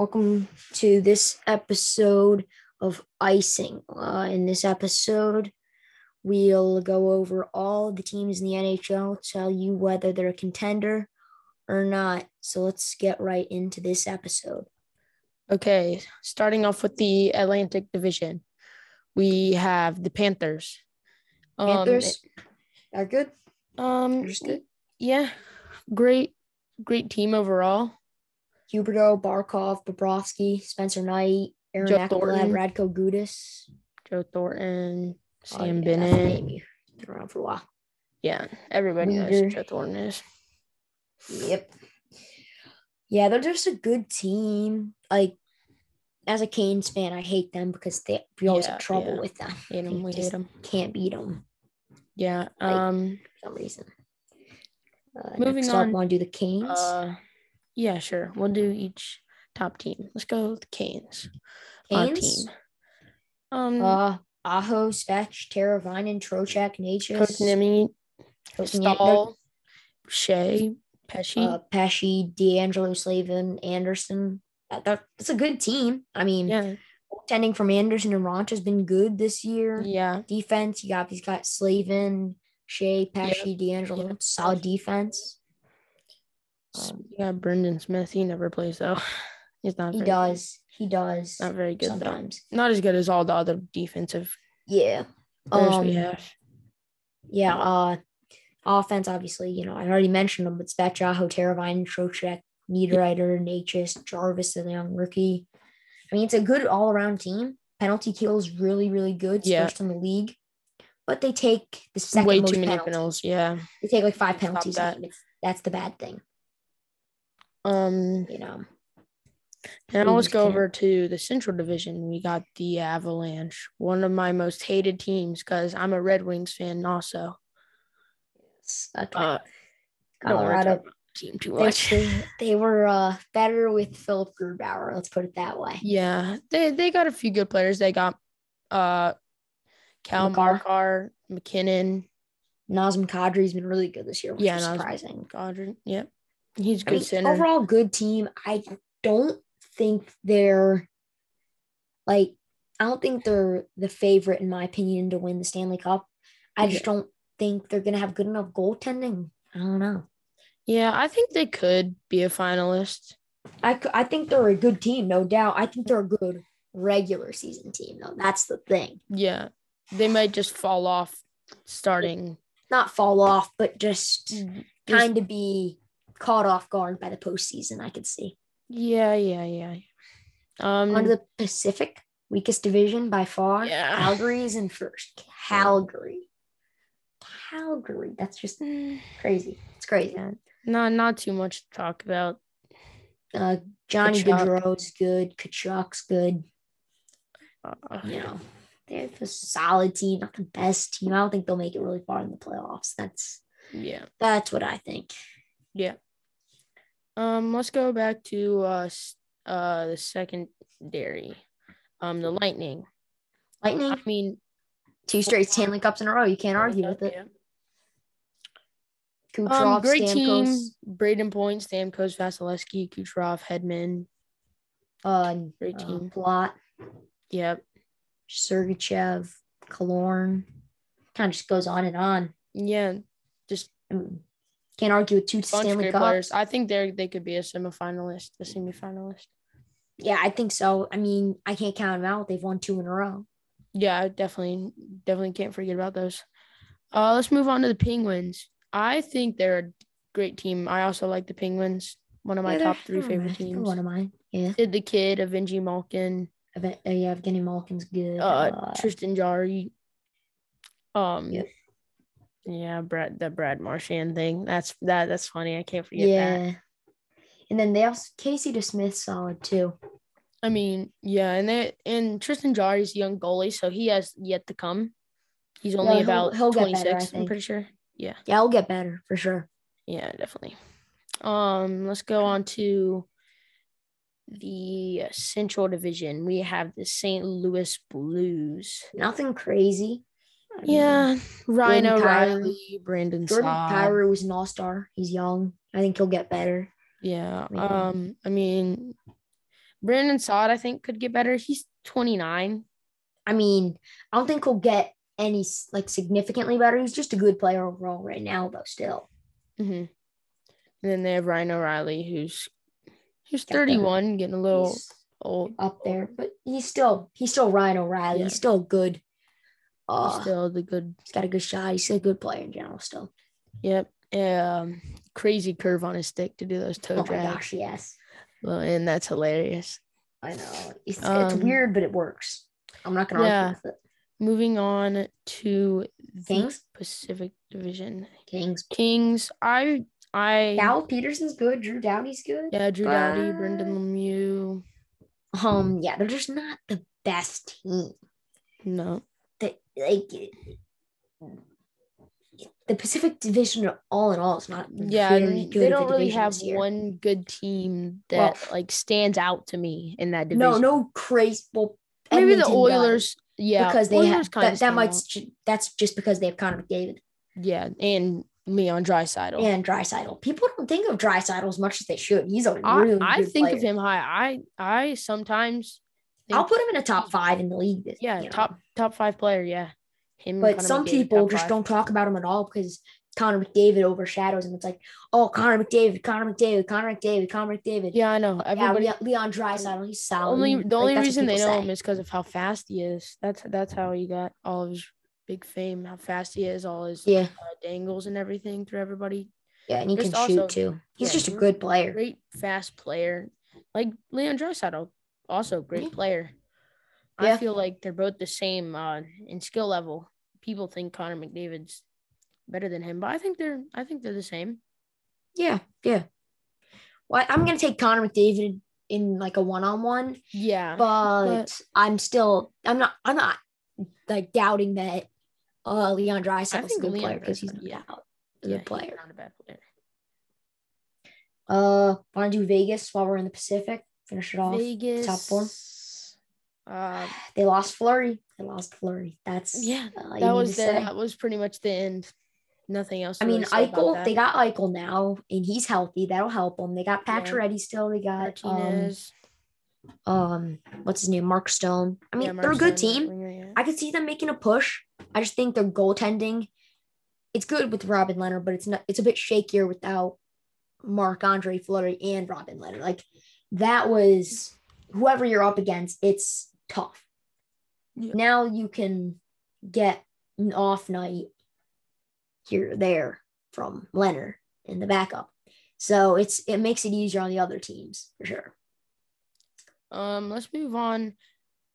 Welcome to this episode of Icing. In this episode, we'll go over all the teams in the NHL, tell you whether they're a contender or not. So let's get right into this episode. Okay, starting off with the Atlantic Division, we have the Panthers. Panthers are good. Good. Yeah, great team overall. Huberto, Barkov, Bobrovsky, Spencer Knight, Aaron Ekblad, Radko Gudas, Joe Thornton, Sam Bennett. Been around for a while. Yeah, everybody knows who Joe Thornton is. Yep. Yeah, they're just a good team. Like, as a Canes fan, I hate them because we always have trouble with them. We hate them. Can't beat them. Yeah. For some reason. Moving on. I want to do the Canes. Yeah, sure. We'll do each top team. Let's go with the Canes. Our team. Aho, Pesce, Teravainen, Trocheck, Necas, Kotkaniemi, Staal, Skjei, Pesci, D'Angelo, Slavin, Anderson. That's a good team. I mean, goaltending from Anderson and Raanta has been good this year. Yeah. Defense, he's got Slavin, Skjei, Pesci, D'Angelo. Yep. Solid defense. Brendan Smith. He never plays though. He's not. He does. Good. He does. Not very good sometimes. Though. Not as good as all the other defensive. Yeah. We have. Yeah. Offense, obviously, I already mentioned them, but Pesce, Aho, Teravainen, Trocheck, Niederreiter, Necas, Jarvis, the young rookie. I mean, it's a good all-around team. Penalty kill is really, really good. It's first in the league, but they take the second way most too many penalties. Yeah. They take like 5 penalties. That's the bad thing. Now let's go over to the Central Division. We got the Avalanche, one of my most hated teams because I'm a Red Wings fan also. Colorado team too much. They were better with Philip Grubauer. Let's put it that way. Yeah, they got a few good players. They got Cal Makar, McKinnon, Nazem Kadri's been really good this year. Which is surprising. Kadri, yep. He's good center. Overall, good team. I don't think they're the favorite, in my opinion, to win the Stanley Cup. I just don't think they're going to have good enough goaltending. I don't know. Yeah, I think they could be a finalist. I think they're a good team, no doubt. I think they're a good regular season team, though. That's the thing. Yeah, they might just fall off starting. Not fall off, but just kind of be caught off guard by the postseason, I could see. Yeah. On to the Pacific, weakest division by far. Yeah. Calgary is in first. Calgary. That's just crazy. It's crazy. Yeah. No, not too much to talk about. Johnny Gaudreau's good. Kachuk's good. They're a solid team, not the best team. I don't think they'll make it really far in the playoffs. That's what I think. Yeah. Let's go back to the secondary. The Lightning. Lightning. I mean, 2 straight Stanley Cups in a row. You can't argue with it. Yeah. Kucherov, great Stamkos. Team. Braden Point, Stamkos, Vasilevsky, Kucherov, Hedman. Great team. Plot. Yep. Sergachev, Killorn. Kind of just goes on and on. Yeah. Can't argue with 2 Stanley Cups. Players. I think they could be a semifinalist. Yeah, I think so. I mean, I can't count them out. They've won 2 in a row. Yeah, I definitely can't forget about those. Let's move on to the Penguins. I think they're a great team. I also like the Penguins. One of my top 3 favorite teams. One of mine. Yeah. Did the kid, Evgeny Malkin. Evgeny Malkin's good. Tristan Jarry. Yep. Yeah, the Brad Marchand thing. That's funny. I can't forget that. Yeah, and then they also Casey DeSmith's solid too. I mean, yeah, and Tristan Jarry's a young goalie, so he has yet to come. He's only he'll 26. Better, I'm pretty sure. Yeah, he'll get better for sure. Yeah, definitely. Let's go on to the Central Division. We have the St. Louis Blues. Nothing crazy. Ryan O'Reilly, Brandon Saad. Jordan Kyrou was an all-star. He's young. I think he'll get better. Yeah. I mean, Brandon Saad, I think, could get better. He's 29. I mean, I don't think he'll get any, like, significantly better. He's just a good player overall right now, though, still. Mm-hmm. And then they have Ryan O'Reilly, who's 31, getting a little old. Up there, but he's still Ryan O'Reilly. Yeah. He's still good. He's got a good shot. He's still a good player in general still. Yep. Crazy curve on his stick to do those toe drags. Oh, my gosh, yes. Well, and that's hilarious. I know. It's weird, but it works. I'm not going to argue with it. Moving on to Kings? The Pacific Division. Kings. Cal Peterson's good. Drew Doughty's good. Yeah, Drew Doughty, Brendan Lemieux. Yeah, they're just not the best team. No. The Pacific Division, all in all, is not. Yeah, they don't really have one good team that stands out to me in that division. No crazy. Well, maybe the Oilers. Yeah, because they have that might. That's just because they have Connor McDavid. Yeah, and Leon Draisaitl. People don't think of Draisaitl as much as they should. He's a really. I think player. Of him high. I sometimes. I'll put him in a top five in the league. Yeah, top five player. Yeah. But some people just don't talk about him at all because Connor McDavid overshadows him. It's like, oh, Connor McDavid. Yeah, I know. Everybody, yeah, Leon Draisaitl, he's solid. The only reason they know him is because of how fast he is. That's how he got all of his big fame, how fast he is, all his dangles and everything through everybody. Yeah, and he can shoot too. He's just a good player. Great, fast player. Like Leon Draisaitl, also great player. Yeah. I feel like they're both the same in skill level. People think Connor McDavid's better than him, but I think they're the same. Yeah. Well, I'm gonna take Connor McDavid in like a one-on-one. Yeah, but I'm not like doubting that Leon Draisaitl is a good player because he's a good player. He's not a bad player. Want to do Vegas while we're in the Pacific? Finish it off. Vegas top four. They lost Fleury. That's that was pretty much the end. Nothing else. I mean, Eichel. They got Eichel now, and he's healthy. That'll help them. They got Pacioretty still. They got Martinez. What's his name? Mark Stone. I mean, they're a good team. I could see them making a push. I just think their goaltending. It's good with Robin Leonard, but it's not. It's a bit shakier without Marc-Andre Fleury and Robin Leonard. Like that was whoever you're up against. It's tough. Yeah. Now you can get an off night here or there from Leonard in the backup. So it makes it easier on the other teams for sure. Let's move on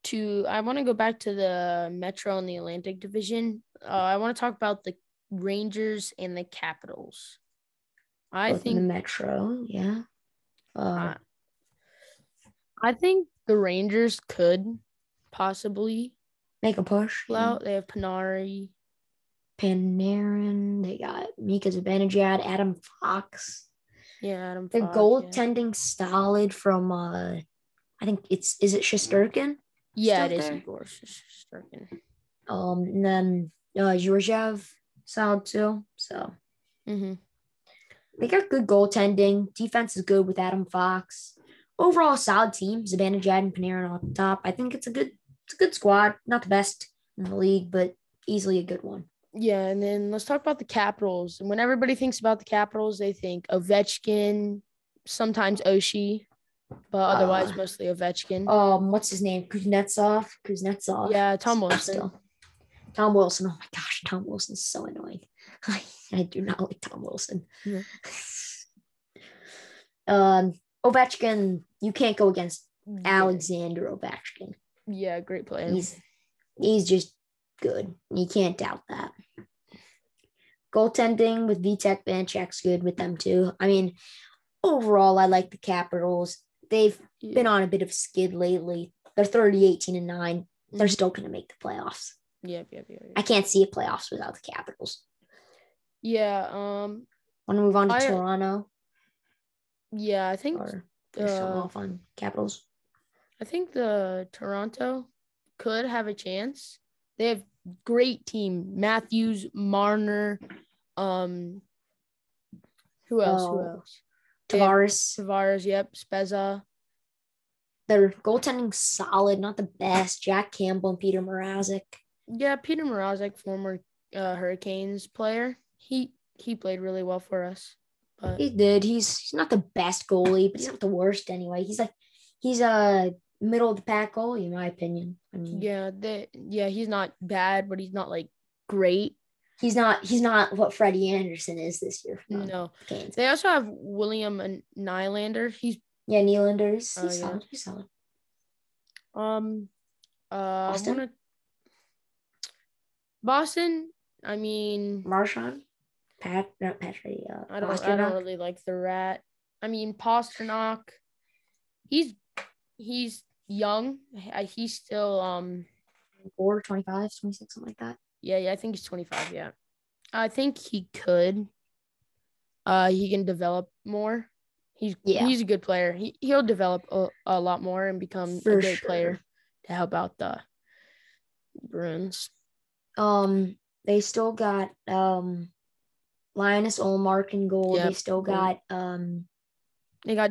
to I want to go back to the Metro and the Atlantic Division. I want to talk about the Rangers and the Capitals. I think in the Metro, yeah. I think the Rangers could possibly make a push. Well, they have Panarin. They got Mika Zibanejad, Adam Fox. Yeah, Adam Fox. Their goaltending solid from I think is it Shesterkin? Yeah, it is Igor Shesterkin. And then Georgiev solid too. So they got good goaltending. Defense is good with Adam Fox. Overall, solid team. Zibanejad and Panarin on top. I think it's a good squad. Not the best in the league, but easily a good one. Yeah, and then let's talk about the Capitals. And when everybody thinks about the Capitals, they think Ovechkin, sometimes Oshie, but otherwise mostly Ovechkin. What's his name? Kuznetsov. Yeah, Tom Wilson. Still. Tom Wilson. Oh my gosh, Tom Wilson's so annoying. I do not like Tom Wilson. Yeah. Ovechkin, you can't go against Alexander Ovechkin. Yeah, great player. He's just good. You can't doubt that. Goaltending with Vitek Vanecek's good with them too. I mean, overall, I like the Capitals. They've been on a bit of a skid lately. They're 30-18-9. They're still going to make the playoffs. Yep. I can't see a playoffs without the Capitals. Yeah. Want to move on to Toronto? Yeah, I think off on Capitals. I think the Toronto could have a chance. They have great team. Matthews, Marner, who else? Tavares. Spezza. Their goaltending's solid, not the best. Jack Campbell and Peter Mrazek. Yeah, Peter Mrazek, former Hurricanes player. He played really well for us. But he did. He's not the best goalie, but he's not the worst anyway. He's a middle of the pack goalie in my opinion. I mean, yeah, he's not bad, but he's not like great. He's not what Freddie Anderson is this year. No. Canes. They also have William Nylander. Nylander. He's solid. Yeah. He's solid. Boston. Boston. I mean, Marchand. I don't really like the rat. I mean, Pasternak. He's young. He's still 24, 25, 26, something like that. Yeah, I think he's 25, yeah. I think he could. He can develop more. He's a good player. He'll develop a lot more and become a great player to help out the Bruins. They still got Linus Ullmark in goal. Yep. They still got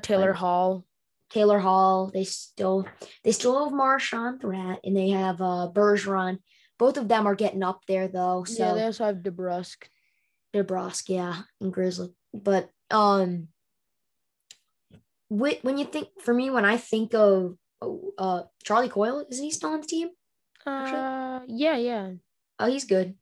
Taylor Hall. They still have Marchand the Rat, and they have Bergeron. Both of them are getting up there though. So yeah, they also have DeBrusk. And Grizzly. But when I think of Charlie Coyle, isn't he still on the team? Yeah. Oh, he's good.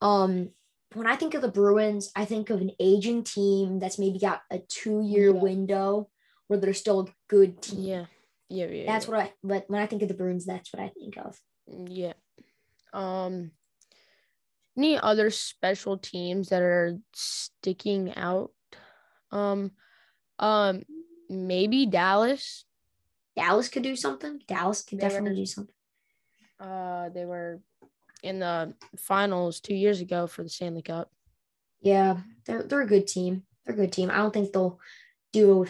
When I think of the Bruins, I think of an aging team that's maybe got a 2-year window where they're still a good team. Yeah. But when I think of the Bruins, that's what I think of. Yeah. Any other special teams that are sticking out? Maybe Dallas. Dallas could do something. Dallas could definitely do something. They were in the finals 2 years ago for the Stanley Cup. Yeah, they're a good team. I don't think they'll do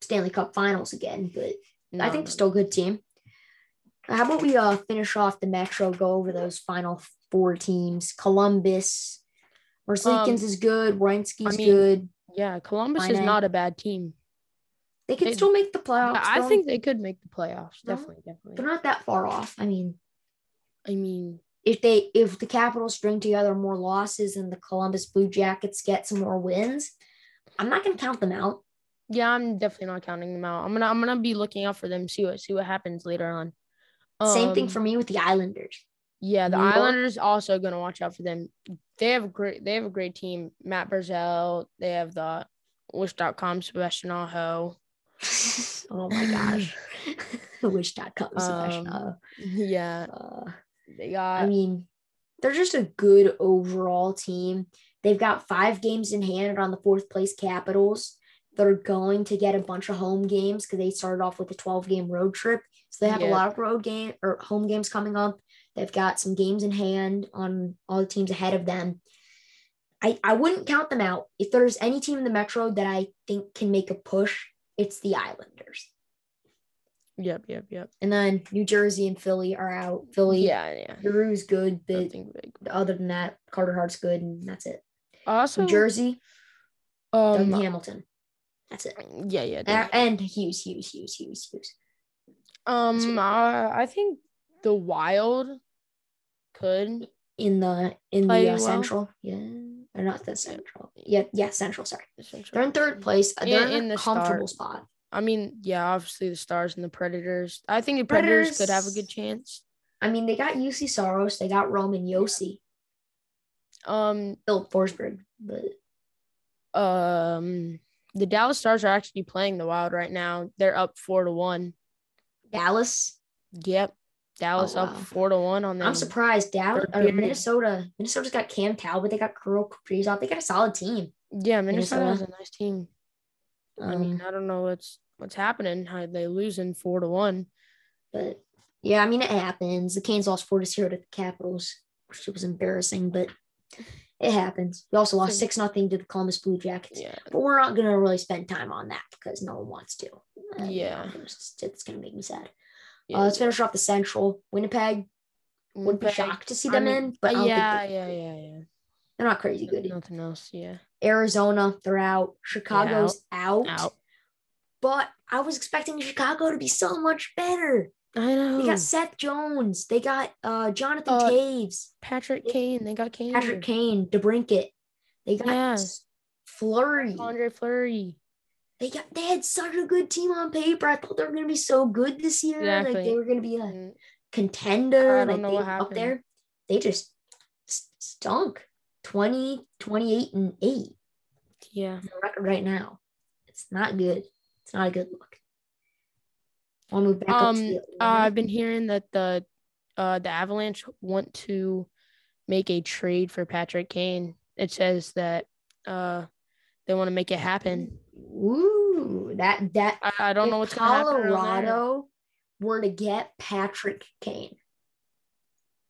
Stanley Cup finals again, but no, I think they're still a good team. How about we finish off the Metro, go over those final four teams. Columbus. Merzlikins is good. Werenski's good. Yeah, Columbus is not a bad team. They could still make the playoffs. I think they could make the playoffs. No, definitely. They're not that far off. I mean, if the Capitals string together more losses and the Columbus Blue Jackets get some more wins, I'm not going to count them out. Yeah, I'm definitely not counting them out. I'm gonna be looking out for them. See what happens later on. Same thing for me with the Islanders. Yeah, the Islanders also going to watch out for them. They have a great team. Matt Barzal. They have the Wish.com Sebastian Aho. Oh my gosh. Wish.com Sebastian Aho. Yeah. They're just a good overall team. They've got 5 games in hand on the 4th place Capitals. They're going to get a bunch of home games because they started off with a 12-game road trip. So they have a lot of road game or home games coming up. They've got some games in hand on all the teams ahead of them. I wouldn't count them out. If there's any team in the Metro that I think can make a push, it's the Islanders. Yep. And then New Jersey and Philly are out. Philly, yeah. Drew's good, but other than that, Carter Hart's good, and that's it. Also, New Jersey, Doug Hamilton. That's it. Yeah. And Hughes. I think the Wild could in the Central. Yeah, or not the Central. Yeah, Central. Sorry, they're in 3rd place. They're in a comfortable spot. I mean, yeah, obviously the Stars and the Predators. I think the Predators could have a good chance. I mean, they got UC Soros, they got Roman Josi, Philip Forsberg, but the Dallas Stars are actually playing the Wild right now. They're up 4-1. Dallas? Yep. Dallas up 4-1 on them. I'm surprised. Dallas or Minnesota. Minnesota's got Cam Talbot. They got Kirill Kaprizov. They got a solid team. Yeah, Minnesota's a nice team. I mean, I don't know what's happening. How they losing 4-1. But yeah, I mean it happens. The Canes lost 4-0 to the Capitals, which was embarrassing, but it happens. We also lost 6-0 to the Columbus Blue Jackets. Yeah. But we're not gonna really spend time on that because no one wants to. Yeah. It's gonna make me sad. Yeah. Let's finish off the Central. Winnipeg. Would be shocked to see them in, but I don't think they're not crazy good. Nothing else, yeah. Arizona, they're out. Chicago's out. But I was expecting Chicago to be so much better. I know. They got Seth Jones. They got Jonathan Taves. Patrick Kane. They got Kane. Patrick Kane, DeBrincat. They got Fleury. Andre Fleury. They had such a good team on paper. I thought they were going to be so good this year. Exactly. Like they were going to be a contender. I don't know what happened. Up there. They just stunk. 20, 28, and 8. Yeah. The record right now. It's not good. It's not a good look. I'll move back up to the I've been hearing that the Avalanche want to make a trade for Patrick Kane. It says that they want to make it happen. Ooh, that I don't know what's going to happen. Colorado were to get Patrick Kane.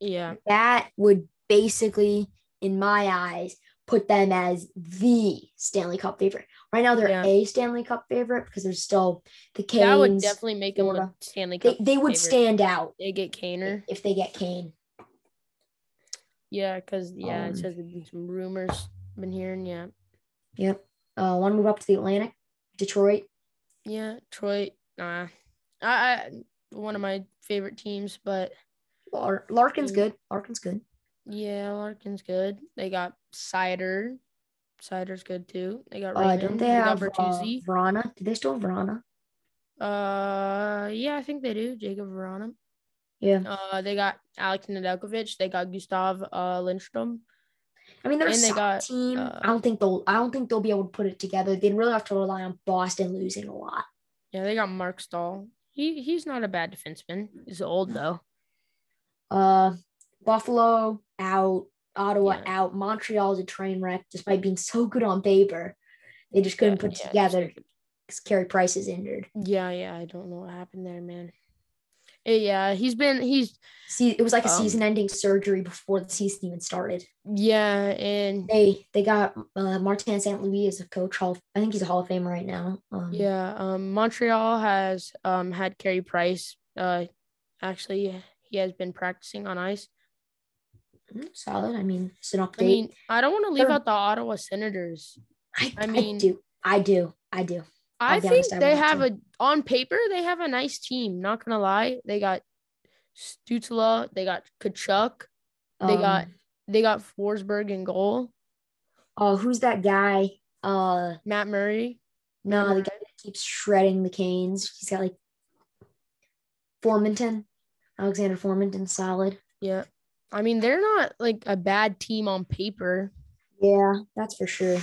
Yeah. That would basically, in my eyes, put them as the Stanley Cup favorite. Right now, they're a Stanley Cup favorite because they're still the Canes. That would definitely make them a Stanley Cup favorite. They would stand out. They get Kaner. If they get Kane. Yeah, because, it says there's been some rumors I've been hearing, Yep. Want to move up to the Atlantic? Detroit? Yeah, Detroit. One of my favorite teams, but... Larkin's good. Yeah, Larkin's good. They got Cider. Cider's good, too. They got Raymond. Don't they have Bertuzzi. Vrana? Do they still have Vrana? Yeah, I think they do. Jacob Vrana. Yeah. They got Alex Nedeljkovic. They got Gustav Lindstrom. I mean, they're a solid team. I don't think they'll be able to put it together. They'd really have to rely on Boston losing a lot. Yeah, they got Mark Staal. He's not a bad defenseman. He's old, though. Buffalo out, Ottawa out, Montreal's a train wreck despite being so good on paper. They just couldn't put it together because Carey Price is injured. Yeah, I don't know what happened there, man. Yeah, it was like a season-ending surgery before the season even started. Yeah, and they got Martin St. Louis as a coach. I think he's a Hall of Famer right now. Montreal has had Carey Price. Actually, he has been practicing on ice. Solid. I mean, it's an update. I mean, I don't want to leave out the Ottawa Senators. I do. I think they have on paper, they have a nice team. Not going to lie. They got Stützle. They got Tkachuk. They got Forsberg in goal. Oh, who's that guy? Matt Murray. No, the guy that keeps shredding the Canes. He's got like Formanton. Alexander Formanton, solid. Yeah. I mean, they're not like a bad team on paper. Yeah, that's for sure.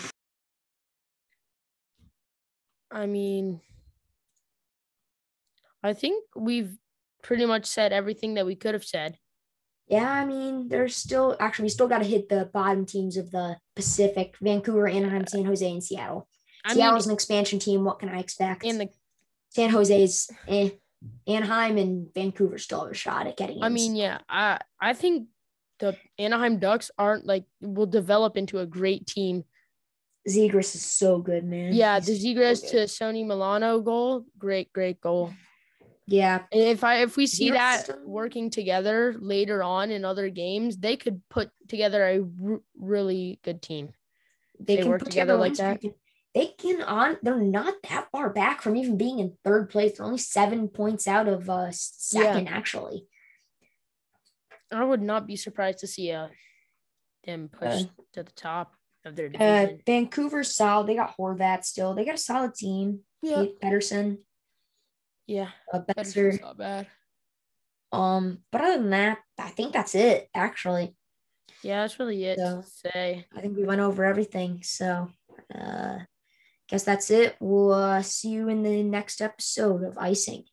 I mean, I think we've pretty much said everything that we could have said. Yeah, I mean, we still got to hit the bottom teams of the Pacific, Vancouver, Anaheim, San Jose, and Seattle. Seattle's an expansion team. What can I expect? And San Jose's Anaheim and Vancouver still have a shot at getting in. I mean, yeah, I think the Anaheim Ducks will develop into a great team. Zegras is so good, man. Yeah, the Zegras to Sony Milano goal, great goal. Yeah. And if we see that working together later on in other games, they could put together a really good team. They can work together like that. They're not that far back from even being in third place. They're only 7 points out of second, actually. I would not be surprised to see them push to the top of their division. Vancouver's solid. They got Horvat still. They got a solid team. Yeah. Pettersson. Yeah. Pettersson's not bad. But other than that, I think that's it, actually. Yeah, that's really it to say. I think we went over everything, so guess that's it. We'll see you in the next episode of Icing.